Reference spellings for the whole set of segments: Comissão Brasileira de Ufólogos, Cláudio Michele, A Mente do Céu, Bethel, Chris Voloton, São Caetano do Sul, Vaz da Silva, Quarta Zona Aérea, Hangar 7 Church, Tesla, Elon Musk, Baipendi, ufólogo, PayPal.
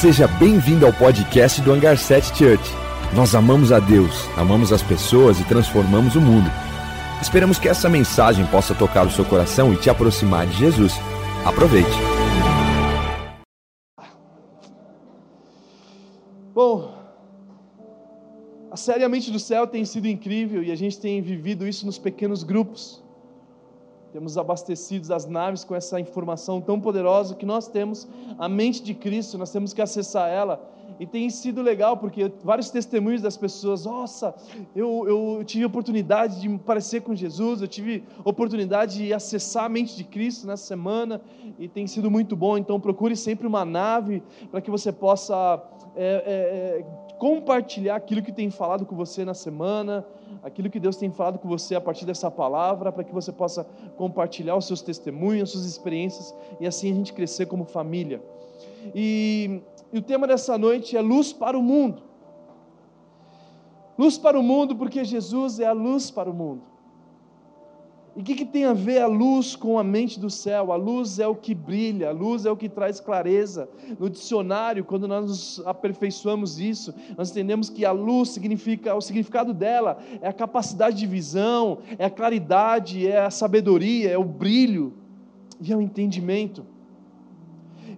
Seja bem-vindo ao podcast do Hangar 7 Church. Nós amamos a Deus, amamos as pessoas e transformamos o mundo. Esperamos que essa mensagem possa tocar o seu coração e te aproximar de Jesus. Aproveite! Bom, a série A Mente do Céu tem sido incrível e a gente tem vivido isso nos pequenos grupos. Temos abastecido as naves com essa informação tão poderosa que nós temos, a mente de Cristo, nós temos que acessar ela. E tem sido legal, porque vários testemunhos das pessoas: nossa, eu tive oportunidade de me parecer com Jesus, eu tive oportunidade de acessar a mente de Cristo nessa semana, e tem sido muito bom. Então procure sempre uma nave, para que você possa compartilhar aquilo que tem falado com você na semana, aquilo que Deus tem falado com você a partir dessa palavra, para que você possa compartilhar os seus testemunhos, suas experiências, e assim a gente crescer como família. E o tema dessa noite é luz para o mundo. Luz para o mundo, porque Jesus é a luz para o mundo. E o que tem a ver a luz com a mente do céu? A luz é o que brilha, a luz é o que traz clareza. No dicionário, quando nós nos aperfeiçoamos isso, nós entendemos que a luz significa, o significado dela é a capacidade de visão, é a claridade, é a sabedoria, é o brilho e é o entendimento.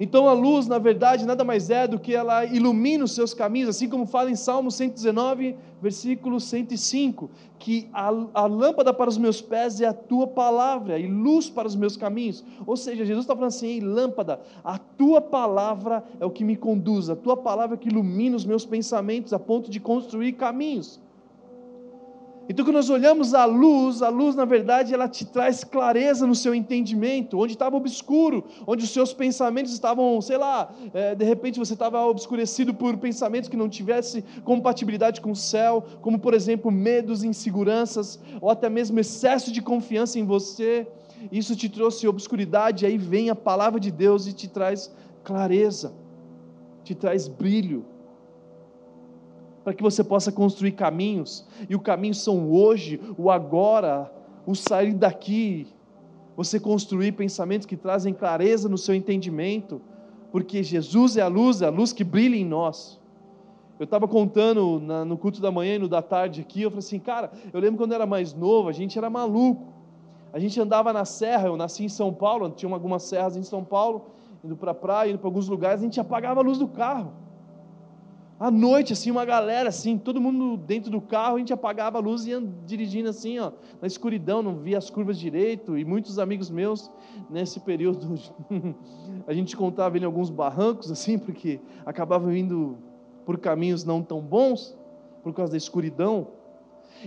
Então a luz, na verdade, nada mais é do que ela ilumina os seus caminhos, assim como fala em Salmo 119, versículo 105, que a lâmpada para os meus pés é a tua palavra, e luz para os meus caminhos. Ou seja, Jesus está falando assim: lâmpada, a tua palavra é o que me conduz, a tua palavra é que ilumina os meus pensamentos, a ponto de construir caminhos. Então, quando nós olhamos a luz, na verdade, ela te traz clareza no seu entendimento, onde estava obscuro, onde os seus pensamentos estavam, de repente você estava obscurecido por pensamentos que não tivessem compatibilidade com o céu, como, por exemplo, medos, inseguranças, ou até mesmo excesso de confiança em você. Isso te trouxe obscuridade, aí vem a palavra de Deus e te traz clareza, te traz brilho, para que você possa construir caminhos, e o caminho são o hoje, o agora, o sair daqui, você construir pensamentos que trazem clareza no seu entendimento, porque Jesus é a luz que brilha em nós. Eu estava contando no culto da manhã e no da tarde aqui, eu falei assim: cara, eu lembro quando eu era mais novo, a gente era maluco, a gente andava na serra, eu nasci em São Paulo, tinha algumas serras em São Paulo, indo para a praia, indo para alguns lugares, a gente apagava a luz do carro. À noite, assim, uma galera, assim, todo mundo dentro do carro, a gente apagava a luz e ia dirigindo assim, ó, na escuridão, não via as curvas direito, e muitos amigos meus, nesse período, a gente contava em alguns barrancos, assim, porque acabavam indo por caminhos não tão bons, por causa da escuridão.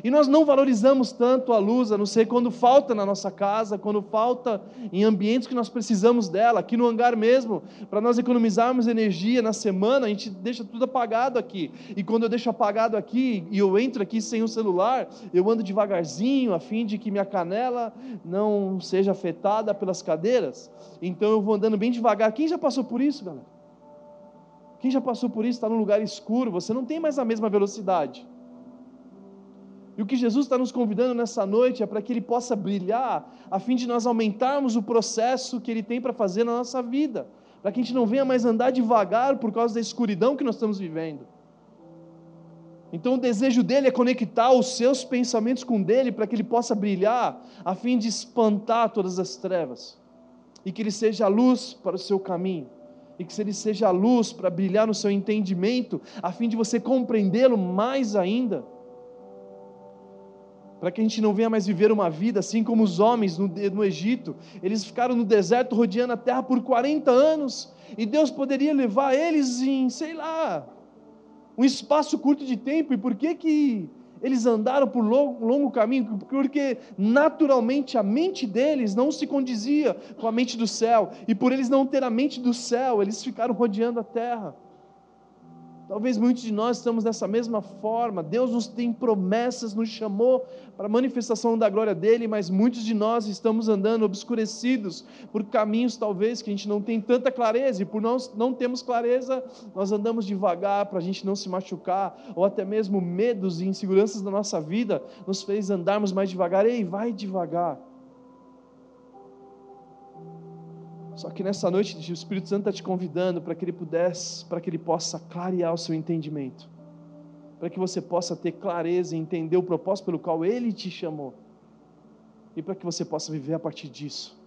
E nós não valorizamos tanto a luz, a não ser quando falta na nossa casa, quando falta em ambientes que nós precisamos dela, aqui no hangar mesmo, para nós economizarmos energia na semana, a gente deixa tudo apagado aqui, e quando eu deixo apagado aqui, e eu entro aqui sem o celular, eu ando devagarzinho, a fim de que minha canela não seja afetada pelas cadeiras, então eu vou andando bem devagar. Quem já passou por isso, galera? Quem já passou por isso, está num lugar escuro, você não tem mais a mesma velocidade. E o que Jesus está nos convidando nessa noite é para que Ele possa brilhar, a fim de nós aumentarmos o processo que Ele tem para fazer na nossa vida, para que a gente não venha mais andar devagar por causa da escuridão que nós estamos vivendo. Então o desejo dEle é conectar os seus pensamentos com o dEle, para que Ele possa brilhar, a fim de espantar todas as trevas, e que Ele seja a luz para o seu caminho, e que Ele seja a luz para brilhar no seu entendimento, a fim de você compreendê-lo mais ainda, para que a gente não venha mais viver uma vida assim como os homens no Egito. Eles ficaram no deserto rodeando a terra por 40 anos, e Deus poderia levar eles em, um espaço curto de tempo. E por que eles andaram por longo caminho? Porque naturalmente a mente deles não se condizia com a mente do céu, e por eles não ter a mente do céu, eles ficaram rodeando a terra. Talvez muitos de nós estamos dessa mesma forma. Deus nos tem promessas, nos chamou para a manifestação da glória dEle, mas muitos de nós estamos andando obscurecidos por caminhos talvez que a gente não tem tanta clareza, e por nós não temos clareza, nós andamos devagar para a gente não se machucar, ou até mesmo medos e inseguranças da nossa vida nos fez andarmos mais devagar. Ei, vai devagar. Só que nessa noite o Espírito Santo está te convidando para que Ele possa clarear o seu entendimento, para que você possa ter clareza e entender o propósito pelo qual Ele te chamou, e para que você possa viver a partir disso.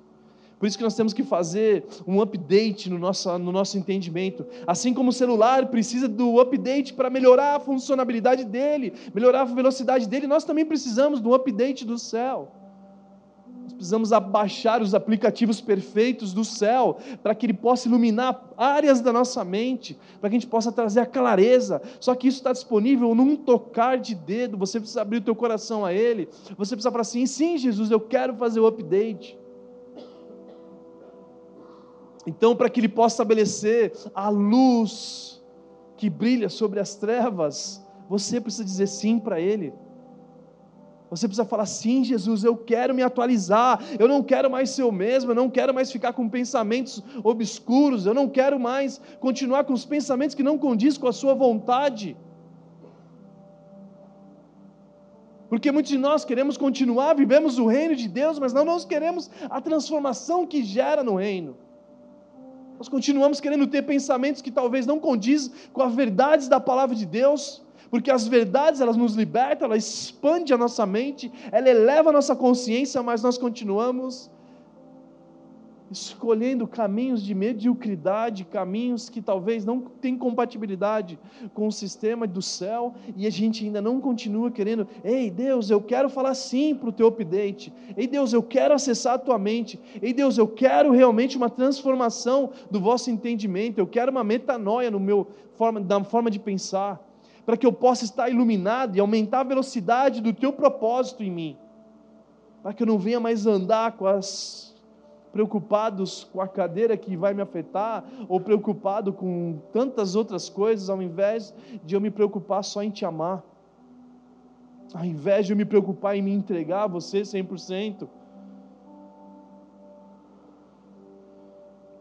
Por isso que nós temos que fazer um update no nosso entendimento. Assim como o celular precisa do update para melhorar a funcionabilidade dele, melhorar a velocidade dele, nós também precisamos do update do céu. Nós precisamos abaixar os aplicativos perfeitos do céu, para que ele possa iluminar áreas da nossa mente, para que a gente possa trazer a clareza. Só que isso está disponível num tocar de dedo. Você precisa abrir o teu coração a ele, você precisa falar assim: sim, Jesus, eu quero fazer o update. Então, para que ele possa estabelecer a luz que brilha sobre as trevas, você precisa dizer sim para ele. Você precisa falar: sim, Jesus, eu quero me atualizar, eu não quero mais ser o mesmo, eu não quero mais ficar com pensamentos obscuros, eu não quero mais continuar com os pensamentos que não condizem com a sua vontade. Porque muitos de nós queremos continuar, vivemos o reino de Deus, mas nós queremos a transformação que gera no reino. Nós continuamos querendo ter pensamentos que talvez não condizem com as verdades da palavra de Deus, porque as verdades, elas nos libertam, elas expandem a nossa mente, ela eleva a nossa consciência, mas nós continuamos escolhendo caminhos de mediocridade, caminhos que talvez não tenham compatibilidade com o sistema do céu, e a gente ainda não continua querendo: ei Deus, eu quero falar sim para o teu update, ei Deus, eu quero acessar a tua mente, ei Deus, eu quero realmente uma transformação do vosso entendimento, eu quero uma metanoia na forma de pensar, para que eu possa estar iluminado e aumentar a velocidade do teu propósito em mim, para que eu não venha mais andar preocupados com a cadeira que vai me afetar, ou preocupado com tantas outras coisas, ao invés de eu me preocupar só em te amar, ao invés de eu me preocupar em me entregar a você 100%,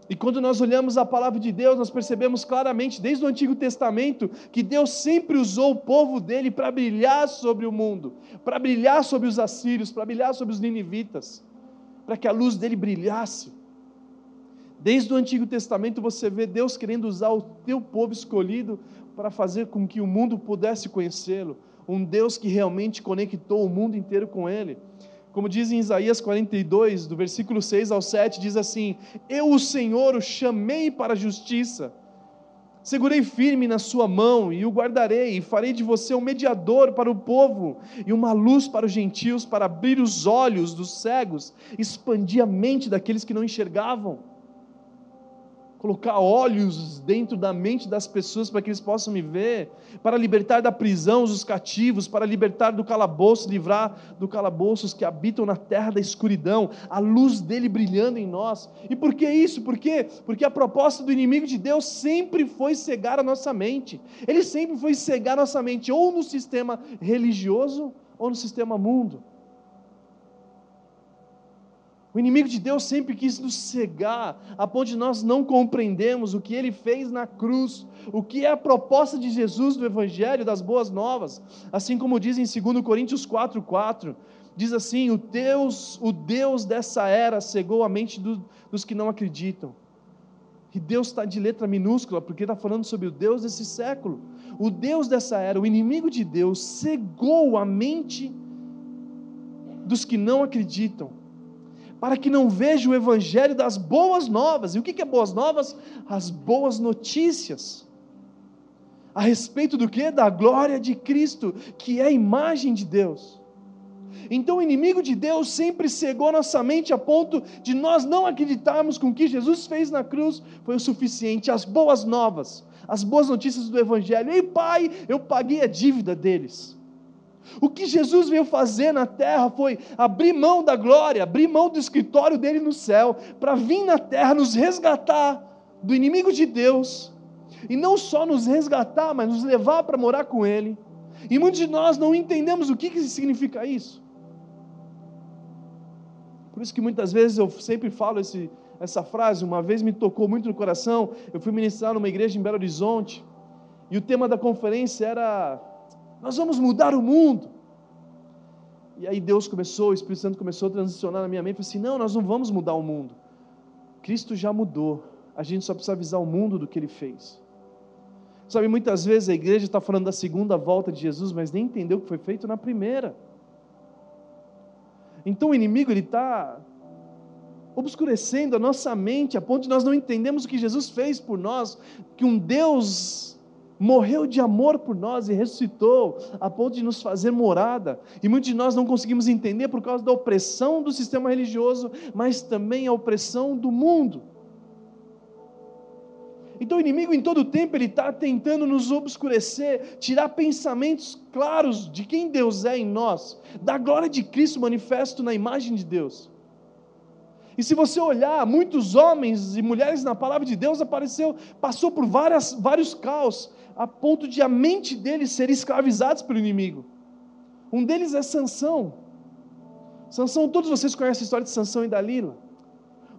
E quando nós olhamos a palavra de Deus, nós percebemos claramente, desde o Antigo Testamento, que Deus sempre usou o povo dele para brilhar sobre o mundo, para brilhar sobre os assírios, para brilhar sobre os ninivitas, para que a luz dele brilhasse. Desde o Antigo Testamento você vê Deus querendo usar o teu povo escolhido para fazer com que o mundo pudesse conhecê-lo, um Deus que realmente conectou o mundo inteiro com ele. Como diz em Isaías 42, do versículo 6 ao 7, diz assim: eu, o Senhor, o chamei para a justiça, segurei firme na sua mão e o guardarei, e farei de você um mediador para o povo, e uma luz para os gentios, para abrir os olhos dos cegos, expandir a mente daqueles que não enxergavam, colocar olhos dentro da mente das pessoas para que eles possam me ver, para libertar da prisão os cativos, para libertar do calabouço, livrar do calabouço os que habitam na terra da escuridão, a luz dele brilhando em nós. E por que isso? Por quê? Porque a proposta do inimigo de Deus sempre foi cegar a nossa mente, ele sempre foi cegar a nossa mente, ou no sistema religioso, ou no sistema mundo. O inimigo de Deus sempre quis nos cegar, a ponto de nós não compreendemos o que ele fez na cruz, o que é a proposta de Jesus do Evangelho, das Boas Novas. Assim como diz em 2 Coríntios 4,4, diz assim: o Deus dessa era cegou a mente dos que não acreditam. E Deus está de letra minúscula, porque está falando sobre o Deus desse século. O Deus dessa era, o inimigo de Deus, cegou a mente dos que não acreditam, para que não veja o Evangelho das Boas Novas. E o que é Boas Novas? As boas notícias, a respeito do que? Da glória de Cristo, que é a imagem de Deus. Então o inimigo de Deus sempre cegou nossa mente a ponto de nós não acreditarmos que o que Jesus fez na cruz foi o suficiente, as boas novas, as boas notícias do Evangelho. Ei Pai, eu paguei a dívida deles. O que Jesus veio fazer na terra foi abrir mão da glória, abrir mão do escritório dele no céu, para vir na terra nos resgatar do inimigo de Deus, e não só nos resgatar, mas nos levar para morar com ele. E muitos de nós não entendemos o que significa isso. Por isso que muitas vezes eu sempre falo essa frase. Uma vez me tocou muito no coração, eu fui ministrar numa igreja em Belo Horizonte, e o tema da conferência era: nós vamos mudar o mundo. E aí o Espírito Santo começou a transicionar na minha mente, eu falei assim: não, nós não vamos mudar o mundo, Cristo já mudou, a gente só precisa avisar o mundo do que Ele fez. Sabe, muitas vezes a igreja está falando da segunda volta de Jesus, mas nem entendeu o que foi feito na primeira. Então o inimigo ele está obscurecendo a nossa mente, a ponto de nós não entendermos o que Jesus fez por nós, que um Deus morreu de amor por nós e ressuscitou, a ponto de nos fazer morada, e muitos de nós não conseguimos entender por causa da opressão do sistema religioso, mas também a opressão do mundo. Então o inimigo em todo o tempo ele está tentando nos obscurecer, tirar pensamentos claros de quem Deus é em nós, da glória de Cristo manifesto na imagem de Deus. E se você olhar, muitos homens e mulheres na palavra de Deus passou por vários caos, a ponto de a mente deles ser escravizados pelo inimigo. Um deles é Sansão. Sansão, todos vocês conhecem a história de Sansão e Dalila.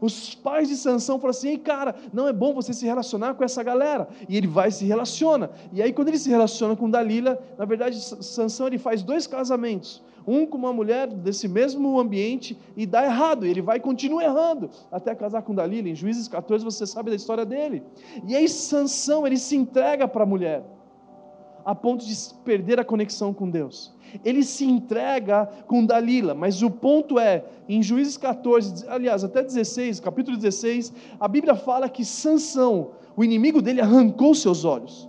Os pais de Sansão falaram assim: ei cara, não é bom você se relacionar com essa galera, e ele vai e se relaciona, e aí quando ele se relaciona com Dalila, na verdade Sansão ele faz 2 casamentos, um com uma mulher desse mesmo ambiente, e dá errado, e ele vai e continua errando, até casar com Dalila. Em Juízes 14 você sabe da história dele, e aí Sansão ele se entrega para a mulher, a ponto de perder a conexão com Deus. Ele se entrega com Dalila, mas o ponto é, em Juízes 14, aliás, até 16, capítulo 16, a Bíblia fala que Sansão, o inimigo dele, arrancou seus olhos.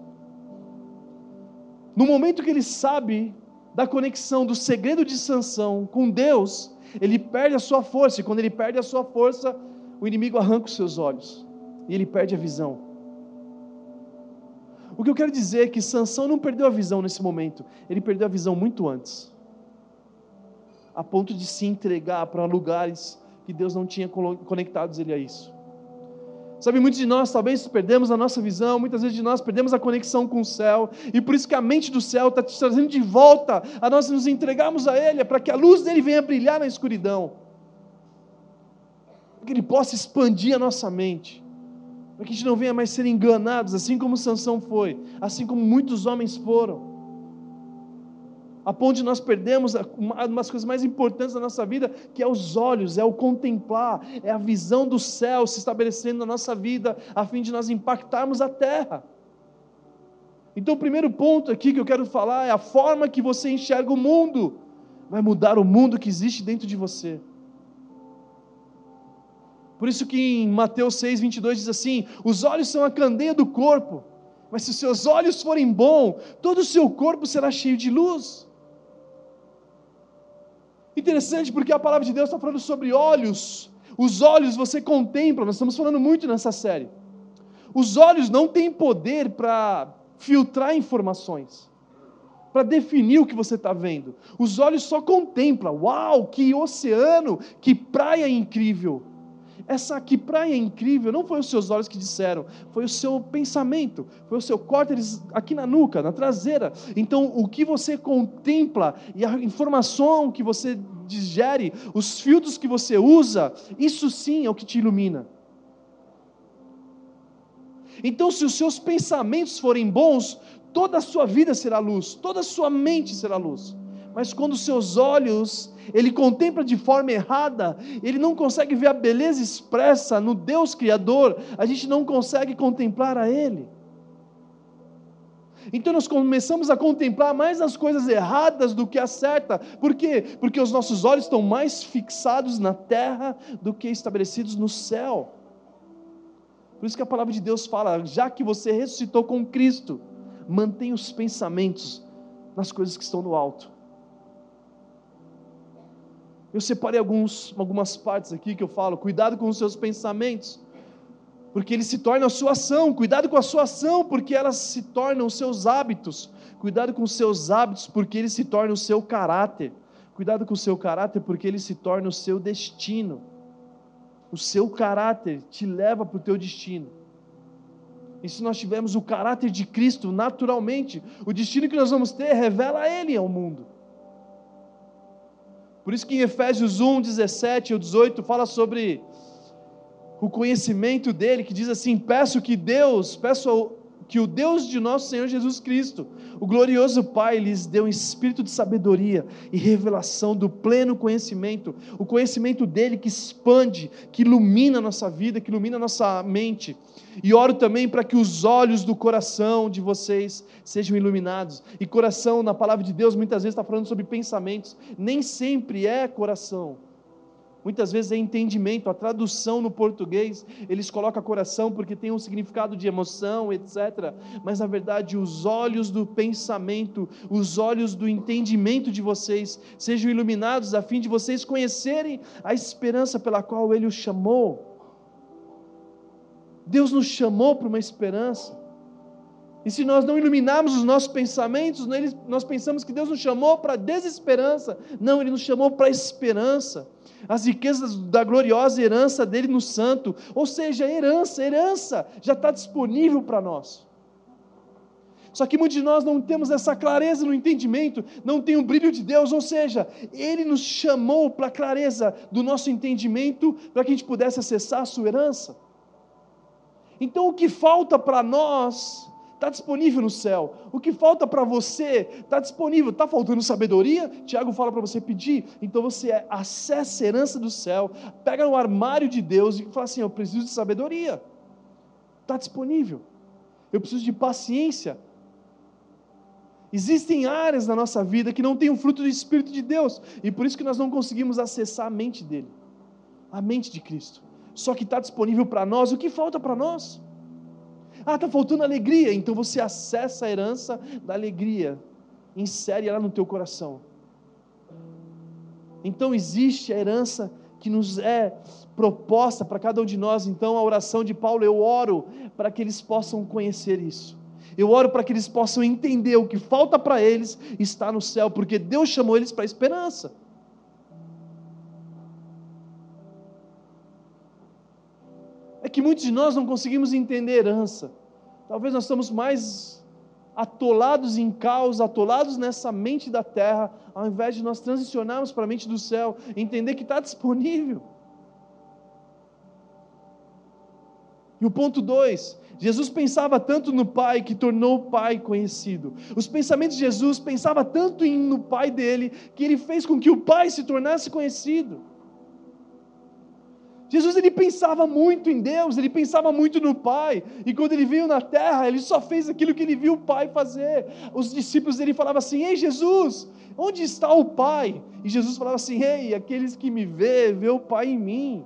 No momento que ele sabe da conexão, do segredo de Sansão com Deus, ele perde a sua força, e quando ele perde a sua força, o inimigo arranca os seus olhos, e ele perde a visão. O que eu quero dizer é que Sansão não perdeu a visão nesse momento, ele perdeu a visão muito antes, a ponto de se entregar para lugares que Deus não tinha conectados ele a isso. Sabe, muitos de nós talvez perdemos a nossa visão, muitas vezes de nós perdemos a conexão com o céu, e por isso que a mente do céu está te trazendo de volta, a nós nos entregarmos a Ele, para que a luz dEle venha brilhar na escuridão, para que Ele possa expandir a nossa mente, para que a gente não venha mais ser enganados, assim como Sansão foi, assim como muitos homens foram, a ponto de nós perdermos uma das coisas mais importantes da nossa vida, que é os olhos, é o contemplar, é a visão do céu se estabelecendo na nossa vida, a fim de nós impactarmos a terra. Então o primeiro ponto aqui que eu quero falar é a forma que você enxerga o mundo, vai mudar o mundo que existe dentro de você. Por isso que em Mateus 6, 22 diz assim: os olhos são a candeia do corpo, mas se os seus olhos forem bons, todo o seu corpo será cheio de luz. Interessante, porque a palavra de Deus está falando sobre olhos. Os olhos você contempla, nós estamos falando muito nessa série. Os olhos não têm poder para filtrar informações, para definir o que você está vendo. Os olhos só contemplam. Uau, que oceano, que praia incrível! Essa que praia incrível, não foi os seus olhos que disseram, foi o seu pensamento, foi o seu córtex aqui na nuca, na traseira. Então o que você contempla e a informação que você digere, os filtros que você usa, isso sim é o que te ilumina. Então se os seus pensamentos forem bons, toda a sua vida será luz, toda a sua mente será luz. Mas quando os seus olhos, ele contempla de forma errada, ele não consegue ver a beleza expressa no Deus Criador, a gente não consegue contemplar a Ele. Então nós começamos a contemplar mais as coisas erradas do que a certa. Por quê? Porque os nossos olhos estão mais fixados na terra do que estabelecidos no céu. Por isso que a palavra de Deus fala: já que você ressuscitou com Cristo, mantenha os pensamentos nas coisas que estão no alto. Eu separei algumas partes aqui que eu falo: cuidado com os seus pensamentos, porque eles se tornam a sua ação. Cuidado com a sua ação, porque elas se tornam os seus hábitos. Cuidado com os seus hábitos, porque eles se tornam o seu caráter. Cuidado com o seu caráter, porque ele se torna o seu destino. O seu caráter te leva para o teu destino. E se nós tivermos o caráter de Cristo, naturalmente, o destino que nós vamos ter revela Ele ao mundo. Por isso que em Efésios 1, 17 ou 18 fala sobre o conhecimento dele, que diz assim: peço que o Deus de nosso Senhor Jesus Cristo, o glorioso Pai, lhes deu um espírito de sabedoria e revelação do pleno conhecimento, o conhecimento dele que expande, que ilumina a nossa vida, que ilumina a nossa mente. E oro também para que os olhos do coração de vocês sejam iluminados. E coração, na palavra de Deus, muitas vezes está falando sobre pensamentos, nem sempre é coração. Muitas vezes é entendimento. A tradução no português, eles colocam coração porque tem um significado de emoção, etc. Mas na verdade os olhos do pensamento, os olhos do entendimento de vocês sejam iluminados a fim de vocês conhecerem a esperança pela qual Ele os chamou. Deus nos chamou para uma esperança. E se nós não iluminarmos os nossos pensamentos, nós pensamos que Deus nos chamou para a desesperança. Não, Ele nos chamou para a esperança. As riquezas da gloriosa herança dele no santo, ou seja, a herança já está disponível para nós. Só que muitos de nós não temos essa clareza no entendimento, não tem o brilho de Deus, ou seja, Ele nos chamou para a clareza do nosso entendimento, para que a gente pudesse acessar a sua herança. Então o que falta para nós está disponível no céu. O que falta para você está disponível. Está faltando sabedoria? Tiago fala para você pedir. Então você acessa a herança do céu, pega no armário de Deus e fala assim: eu preciso de sabedoria, está disponível. Eu preciso de paciência. Existem áreas na nossa vida que não tem o fruto do Espírito de Deus, e por isso que nós não conseguimos acessar a mente dele, a mente de Cristo. Só que está disponível para nós. O que falta para nós? Ah, está faltando alegria. Então você acessa a herança da alegria, insere ela no teu coração. Então existe a herança que nos é proposta para cada um de nós. Então a oração de Paulo, eu oro para que eles possam conhecer isso. Eu oro para que eles possam entender o que falta para eles está no céu, porque Deus chamou eles para a esperança. É que muitos de nós não conseguimos entender herança. Talvez nós estamos mais atolados em caos, atolados nessa mente da terra, ao invés de nós transicionarmos para a mente do céu, entender que está disponível. E o ponto 2, Jesus pensava tanto no Pai, que tornou o Pai conhecido. Os pensamentos de Jesus pensava tanto no Pai dele, que ele fez com que o Pai se tornasse conhecido. Jesus, ele pensava muito em Deus, ele pensava muito no Pai, e quando ele veio na terra, ele só fez aquilo que ele viu o Pai fazer. Os discípulos dele falavam assim: ei Jesus, onde está o Pai? E Jesus falava assim: ei, aqueles que me vê, vê o Pai em mim.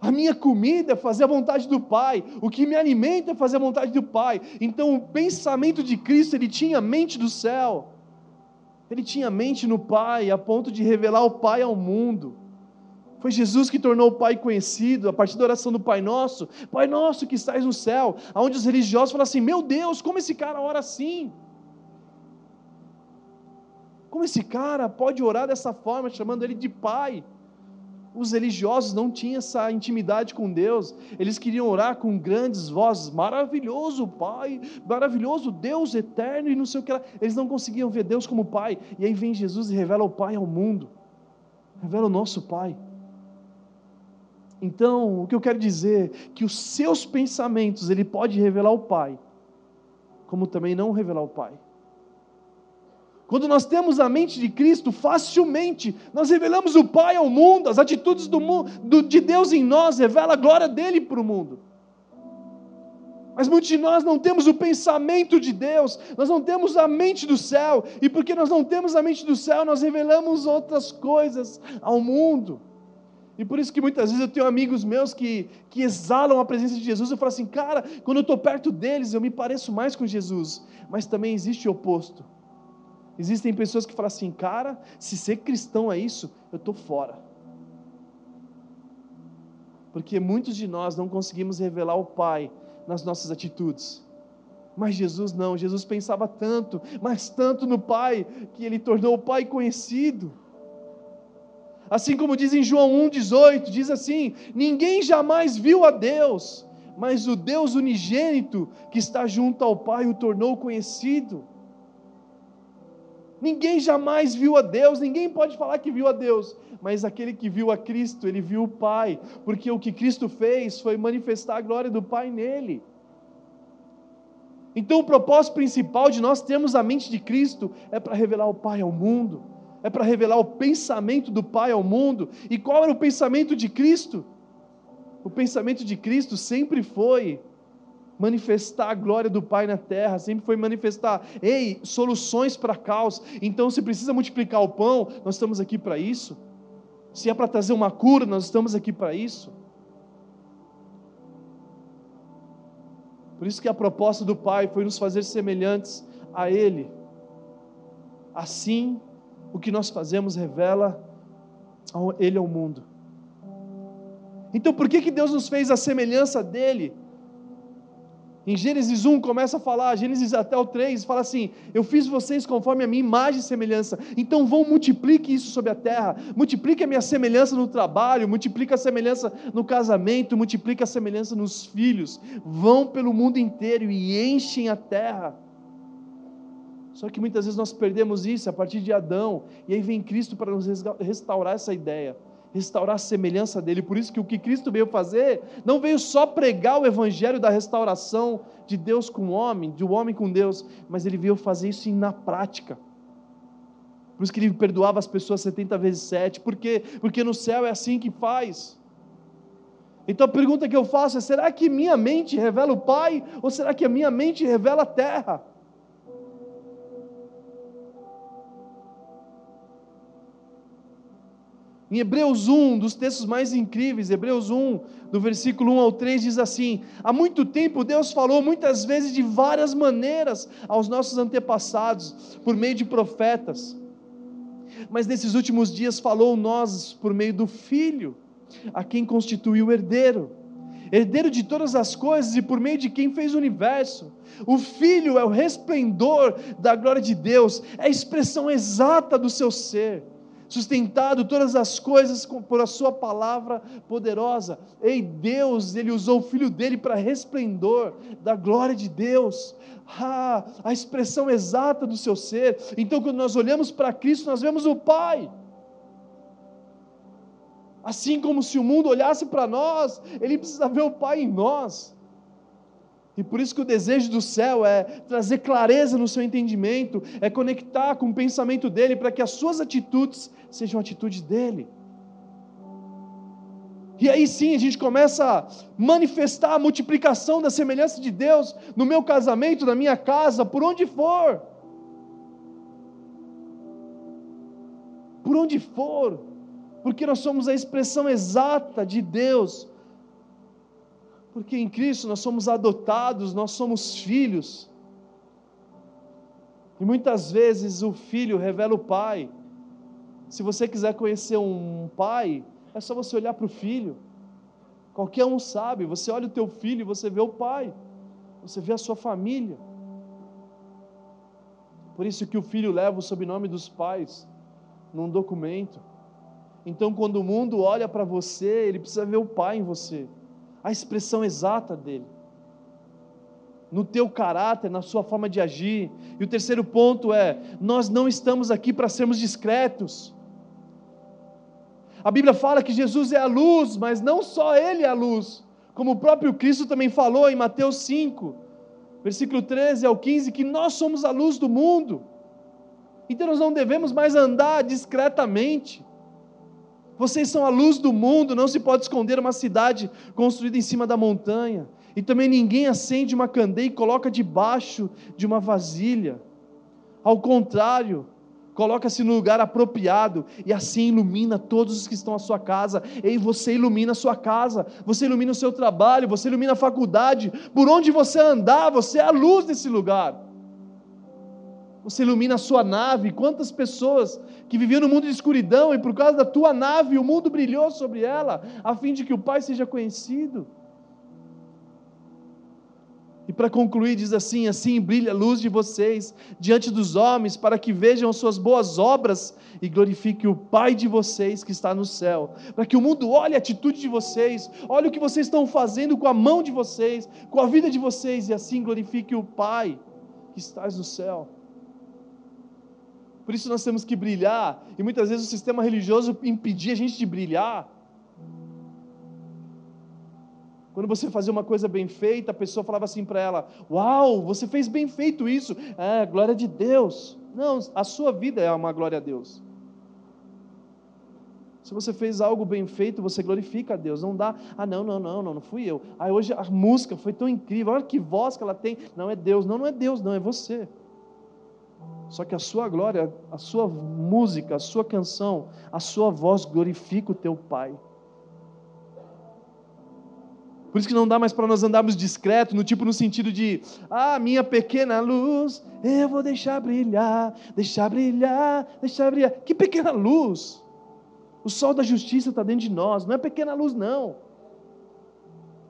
A minha comida é fazer a vontade do Pai, o que me alimenta é fazer a vontade do Pai. Então o pensamento de Cristo, ele tinha a mente do céu, ele tinha a mente no Pai, a ponto de revelar o Pai ao mundo. Foi Jesus que tornou o Pai conhecido, a partir da oração do Pai Nosso que estás no céu, onde os religiosos falam assim: meu Deus, como esse cara ora assim? Como esse cara pode orar dessa forma, chamando ele de Pai? Os religiosos não tinham essa intimidade com Deus, eles queriam orar com grandes vozes: maravilhoso Pai, maravilhoso Deus eterno, e não sei o que lá. Eles não conseguiam ver Deus como Pai, e aí vem Jesus e revela o Pai ao mundo, revela o nosso Pai. Então, o que eu quero dizer é que os seus pensamentos, ele pode revelar o Pai, como também não revelar o Pai. Quando nós temos a mente de Cristo, facilmente nós revelamos o Pai ao mundo. As atitudes de Deus em nós revelam a glória dele para o mundo. Mas muitos de nós não temos o pensamento de Deus, nós não temos a mente do céu, e porque nós não temos a mente do céu, nós revelamos outras coisas ao mundo. E por isso que muitas vezes eu tenho amigos meus que exalam a presença de Jesus. Eu falo assim: cara, quando eu estou perto deles, eu me pareço mais com Jesus. Mas também existe o oposto. Existem pessoas que falam assim: cara, se ser cristão é isso, eu estou fora. Porque muitos de nós não conseguimos revelar o Pai nas nossas atitudes. Mas Jesus não, Jesus pensava tanto, mas tanto no Pai, que ele tornou o Pai conhecido. Assim como diz em João 1,18, diz assim: ninguém jamais viu a Deus, mas o Deus unigênito que está junto ao Pai o tornou conhecido. Ninguém jamais viu a Deus, ninguém pode falar que viu a Deus, mas aquele que viu a Cristo, ele viu o Pai, porque o que Cristo fez foi manifestar a glória do Pai nele. Então o propósito principal de nós termos a mente de Cristo é para revelar o Pai ao mundo, é para revelar o pensamento do Pai ao mundo. E qual era o pensamento de Cristo? O pensamento de Cristo sempre foi manifestar a glória do Pai na terra, sempre foi manifestar, ei, soluções para caos. Então se precisa multiplicar o pão, nós estamos aqui para isso. Se é para trazer uma cura, nós estamos aqui para isso. Por isso que a proposta do Pai foi nos fazer semelhantes a Ele. Assim, o que nós fazemos revela Ele ao mundo. Então por que Deus nos fez a semelhança dEle? Em Gênesis 1 começa a falar, Gênesis até o 3, fala assim: eu fiz vocês conforme a minha imagem e semelhança, então vão, multiplique isso sobre a terra, multiplique a minha semelhança no trabalho, multiplique a semelhança no casamento, multiplique a semelhança nos filhos, vão pelo mundo inteiro e enchem a terra. Só que muitas vezes nós perdemos isso a partir de Adão, e aí vem Cristo para nos restaurar essa ideia, restaurar a semelhança dele. Por isso que o que Cristo veio fazer, não veio só pregar o evangelho da restauração de Deus com o homem, do homem com Deus, mas ele veio fazer isso na prática. Por isso que ele perdoava as pessoas 70 vezes 7, por quê? Porque no céu é assim que faz. Então a pergunta que eu faço é: será que minha mente revela o Pai, ou será que a minha mente revela a terra? Em Hebreus 1, dos textos mais incríveis, Hebreus 1, do versículo 1 ao 3, diz assim: há muito tempo Deus falou muitas vezes de várias maneiras aos nossos antepassados, por meio de profetas, mas nesses últimos dias falou nós por meio do Filho, a quem constituiu herdeiro, herdeiro de todas as coisas e por meio de quem fez o universo. O Filho é o resplendor da glória de Deus, é a expressão exata do seu ser, sustentado todas as coisas por a sua palavra poderosa. Ei, Deus, Ele usou o Filho dEle para resplendor da glória de Deus, a expressão exata do seu ser. Então quando nós olhamos para Cristo, nós vemos o Pai, assim como se o mundo olhasse para nós, ele precisa ver o Pai em nós. E por isso que o desejo do céu é trazer clareza no seu entendimento, é conectar com o pensamento dele, para que as suas atitudes sejam atitudes dele. E aí sim a gente começa a manifestar a multiplicação da semelhança de Deus no meu casamento, na minha casa, por onde for. Por onde for, porque nós somos a expressão exata de Deus. Porque em Cristo nós somos adotados, nós somos filhos, e muitas vezes o Filho revela o Pai. Se você quiser conhecer um pai, é só você olhar para o filho, qualquer um sabe, você olha o teu filho e você vê o pai, você vê a sua família. Por isso que o Filho leva o sobrenome dos pais num documento. Então quando o mundo olha para você, ele precisa ver o Pai em você, a expressão exata dele, no teu caráter, na sua forma de agir. E o terceiro ponto é: nós não estamos aqui para sermos discretos. A Bíblia fala que Jesus é a luz, mas não só Ele é a luz, como o próprio Cristo também falou em Mateus 5, versículo 13 ao 15, que nós somos a luz do mundo. Então nós não devemos mais andar discretamente. Vocês são a luz do mundo, não se pode esconder uma cidade construída em cima da montanha, e também ninguém acende uma candeia e coloca debaixo de uma vasilha, ao contrário, coloca-se no lugar apropriado, e assim ilumina todos os que estão à sua casa. Ei, você ilumina a sua casa, você ilumina o seu trabalho, você ilumina a faculdade, por onde você andar, você é a luz desse lugar. Você ilumina a sua nave. Quantas pessoas que viviam no mundo de escuridão, e por causa da tua nave o mundo brilhou sobre ela, a fim de que o Pai seja conhecido. E para concluir diz assim: assim brilha a luz de vocês diante dos homens, para que vejam as suas boas obras e glorifique o Pai de vocês que está no céu. Para que o mundo olhe a atitude de vocês, olhe o que vocês estão fazendo com a mão de vocês, com a vida de vocês, e assim glorifique o Pai que estás no céu. Por isso nós temos que brilhar, e muitas vezes o sistema religioso impedia a gente de brilhar. Quando você fazia uma coisa bem feita, a pessoa falava assim para ela: uau, você fez bem feito isso, é, glória de Deus. Não, a sua vida é uma glória a Deus. Se você fez algo bem feito, você glorifica a Deus, não dá, ah não fui eu, ah hoje a música foi tão incrível, olha que voz que ela tem, não é Deus, não é Deus, não é você. Só que a sua glória, a sua música, a sua canção, a sua voz glorifica o teu Pai. Por isso que não dá mais para nós andarmos discreto, no sentido de, ah, minha pequena luz, eu vou deixar brilhar, que pequena luz? O sol da justiça está dentro de nós, não é pequena luz não,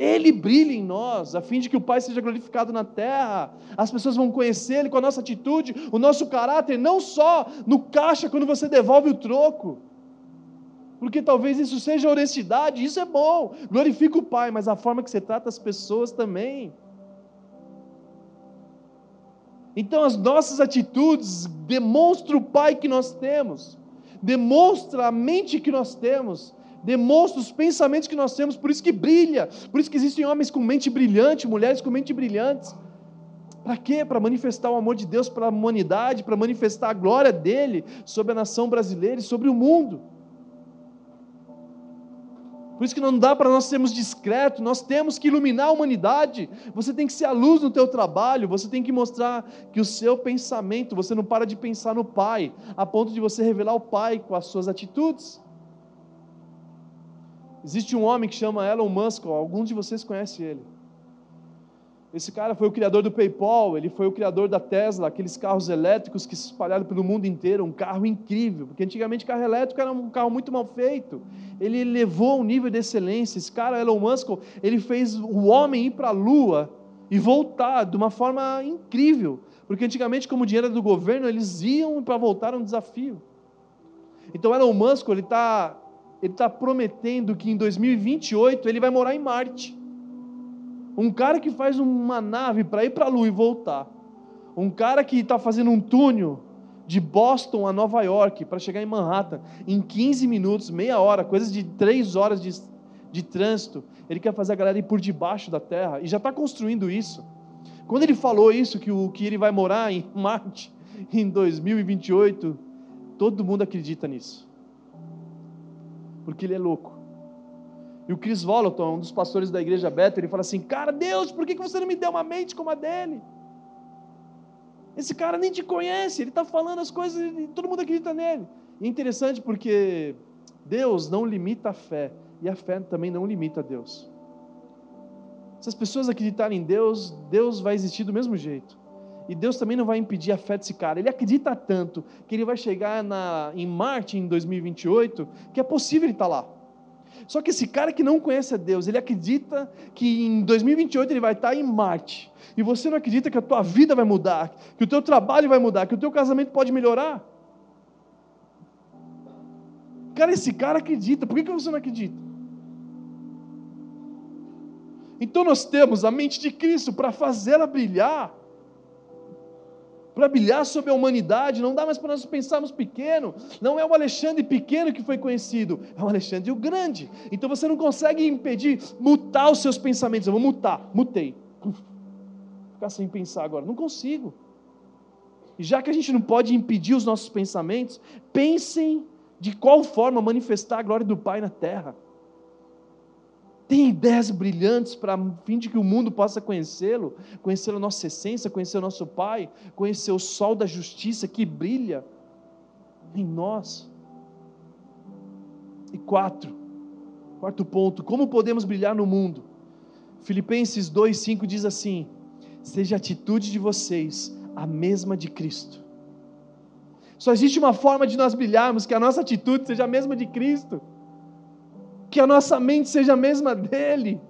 Ele brilha em nós, a fim de que o Pai seja glorificado na terra, as pessoas vão conhecer Ele com a nossa atitude, o nosso caráter, não só no caixa quando você devolve o troco, porque talvez isso seja honestidade, isso é bom, glorifica o Pai, mas a forma que você trata as pessoas também. Então as nossas atitudes demonstram o Pai que nós temos, demonstra a mente que nós temos, demonstra os pensamentos que nós temos, por isso que brilha, por isso que existem homens com mente brilhante, mulheres com mente brilhantes. Para quê? Para manifestar o amor de Deus para a humanidade, para manifestar a glória dEle sobre a nação brasileira e sobre o mundo. Por isso que não dá para nós sermos discretos, nós temos que iluminar a humanidade, você tem que ser a luz no teu trabalho, você tem que mostrar que o seu pensamento, você não para de pensar no Pai, a ponto de você revelar o Pai com as suas atitudes. Existe um homem que chama Elon Musk, alguns de vocês conhecem ele. Esse cara foi o criador do PayPal, ele foi o criador da Tesla, aqueles carros elétricos que se espalharam pelo mundo inteiro, um carro incrível, porque antigamente carro elétrico era um carro muito mal feito, ele levou um nível de excelência. Esse cara, Elon Musk, ele fez o homem ir para a Lua e voltar de uma forma incrível, porque antigamente, como o dinheiro era do governo, eles iam para voltar, era um desafio. Então Elon Musk, ele tá prometendo que em 2028 ele vai morar em Marte. Um cara que faz uma nave para ir para a Lua e voltar, um cara que está fazendo um túnel de Boston a Nova York para chegar em Manhattan, em 15 minutos, meia hora, coisas de 3 horas de trânsito, ele quer fazer a galera ir por debaixo da terra, e já está construindo isso. Quando ele falou isso, que ele vai morar em Marte em 2028, todo mundo acredita nisso, porque ele é louco. E o Chris Voloton, um dos pastores da igreja Bethel, ele fala assim: cara, Deus, por que você não me deu uma mente como a dele? Esse cara nem te conhece, ele está falando as coisas e todo mundo acredita nele. E é interessante porque Deus não limita a fé, e a fé também não limita a Deus. Se as pessoas acreditarem em Deus, Deus vai existir do mesmo jeito. E Deus também não vai impedir a fé desse cara. Ele acredita tanto que ele vai chegar em Marte em 2028, que é possível ele estar lá. Só que esse cara que não conhece a Deus, ele acredita que em 2028 ele vai estar em Marte, e você não acredita que a tua vida vai mudar, que o teu trabalho vai mudar, que o teu casamento pode melhorar? Cara, esse cara acredita, por que você não acredita? Então nós temos a mente de Cristo para fazê-la brilhar, para brilhar sobre a humanidade. Não dá mais para nós pensarmos pequeno, não é o Alexandre pequeno que foi conhecido, é o Alexandre o grande. Então você não consegue impedir, mutar os seus pensamentos. Eu vou mutei, vou ficar sem pensar agora, não consigo. E já que a gente não pode impedir os nossos pensamentos, pensem de qual forma manifestar a glória do Pai na terra. Tem ideias brilhantes para fim de que o mundo possa conhecê-lo, conhecer a nossa essência, conhecer o nosso Pai, conhecer o sol da justiça que brilha em nós. E quarto ponto, como podemos brilhar no mundo? Filipenses 2:5 diz assim: seja a atitude de vocês a mesma de Cristo. Só existe uma forma de nós brilharmos, que a nossa atitude seja a mesma de Cristo, que a nossa mente seja a mesma dele,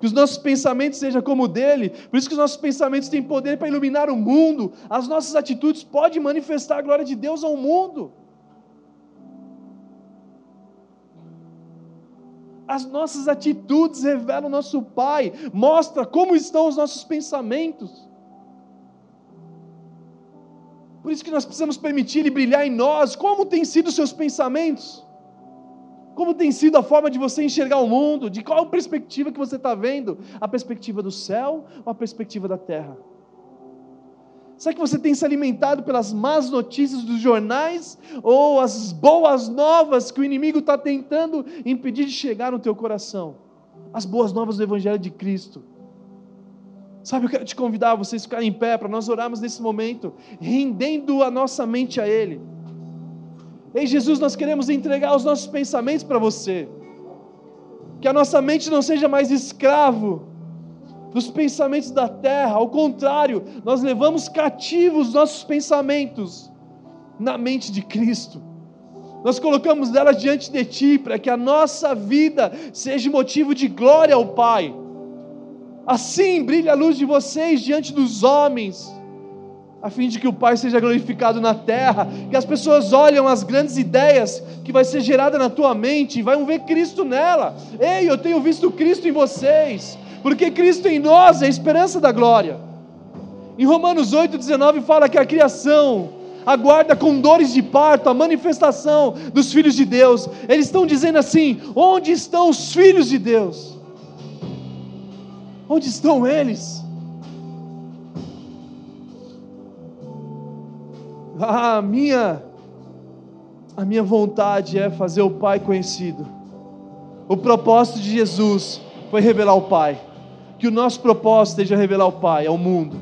que os nossos pensamentos sejam como o dele. Por isso que os nossos pensamentos têm poder para iluminar o mundo, as nossas atitudes podem manifestar a glória de Deus ao mundo. As nossas atitudes revelam o nosso Pai, mostra como estão os nossos pensamentos. Por isso que nós precisamos permitir Ele brilhar em nós. Como têm sido os seus pensamentos? Como tem sido a forma de você enxergar o mundo? De qual perspectiva que você está vendo? A perspectiva do céu ou a perspectiva da terra? Será que você tem se alimentado pelas más notícias dos jornais ou as boas novas que o inimigo está tentando impedir de chegar no teu coração? As boas novas do Evangelho de Cristo. Sabe, eu quero te convidar a vocês ficarem em pé para nós orarmos nesse momento, rendendo a nossa mente a Ele. Ei Jesus, nós queremos entregar os nossos pensamentos para você, que a nossa mente não seja mais escravo dos pensamentos da terra, ao contrário, nós levamos cativos os nossos pensamentos na mente de Cristo, nós colocamos delas diante de Ti, para que a nossa vida seja motivo de glória ao Pai, assim brilha a luz de vocês diante dos homens, a fim de que o Pai seja glorificado na terra, que as pessoas olham as grandes ideias que vai ser gerada na tua mente, e vão ver Cristo nela. Ei, eu tenho visto Cristo em vocês, porque Cristo em nós é a esperança da glória. Em Romanos 8,19 fala que a criação aguarda com dores de parto a manifestação dos filhos de Deus. Eles estão dizendo assim: onde estão os filhos de Deus? Onde estão eles? A minha vontade é fazer o Pai conhecido. O propósito de Jesus foi revelar o Pai. Que o nosso propósito seja revelar o Pai ao mundo.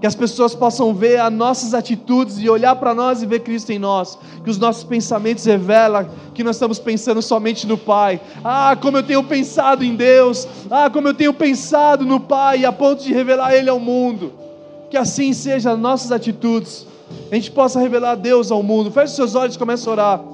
Que as pessoas possam ver as nossas atitudes e olhar para nós e ver Cristo em nós. Que os nossos pensamentos revelam que nós estamos pensando somente no Pai. Ah, como eu tenho pensado em Deus. Ah, como eu tenho pensado no Pai, a ponto de revelar Ele ao mundo. Que assim seja as nossas atitudes. A gente possa revelar Deus ao mundo. Feche seus olhos e comece a orar.